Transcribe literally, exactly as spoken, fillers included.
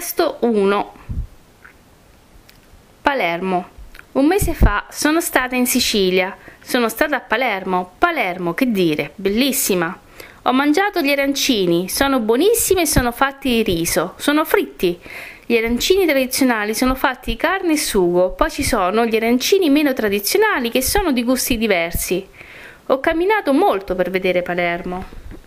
Testo uno. Palermo. Un mese fa sono stata in Sicilia, sono stata a Palermo, Palermo che dire, bellissima. Ho mangiato gli arancini, sono buonissimi e sono fatti di riso, sono fritti. Gli arancini tradizionali sono fatti di carne e sugo, poi ci sono gli arancini meno tradizionali che sono di gusti diversi. Ho camminato molto per vedere Palermo.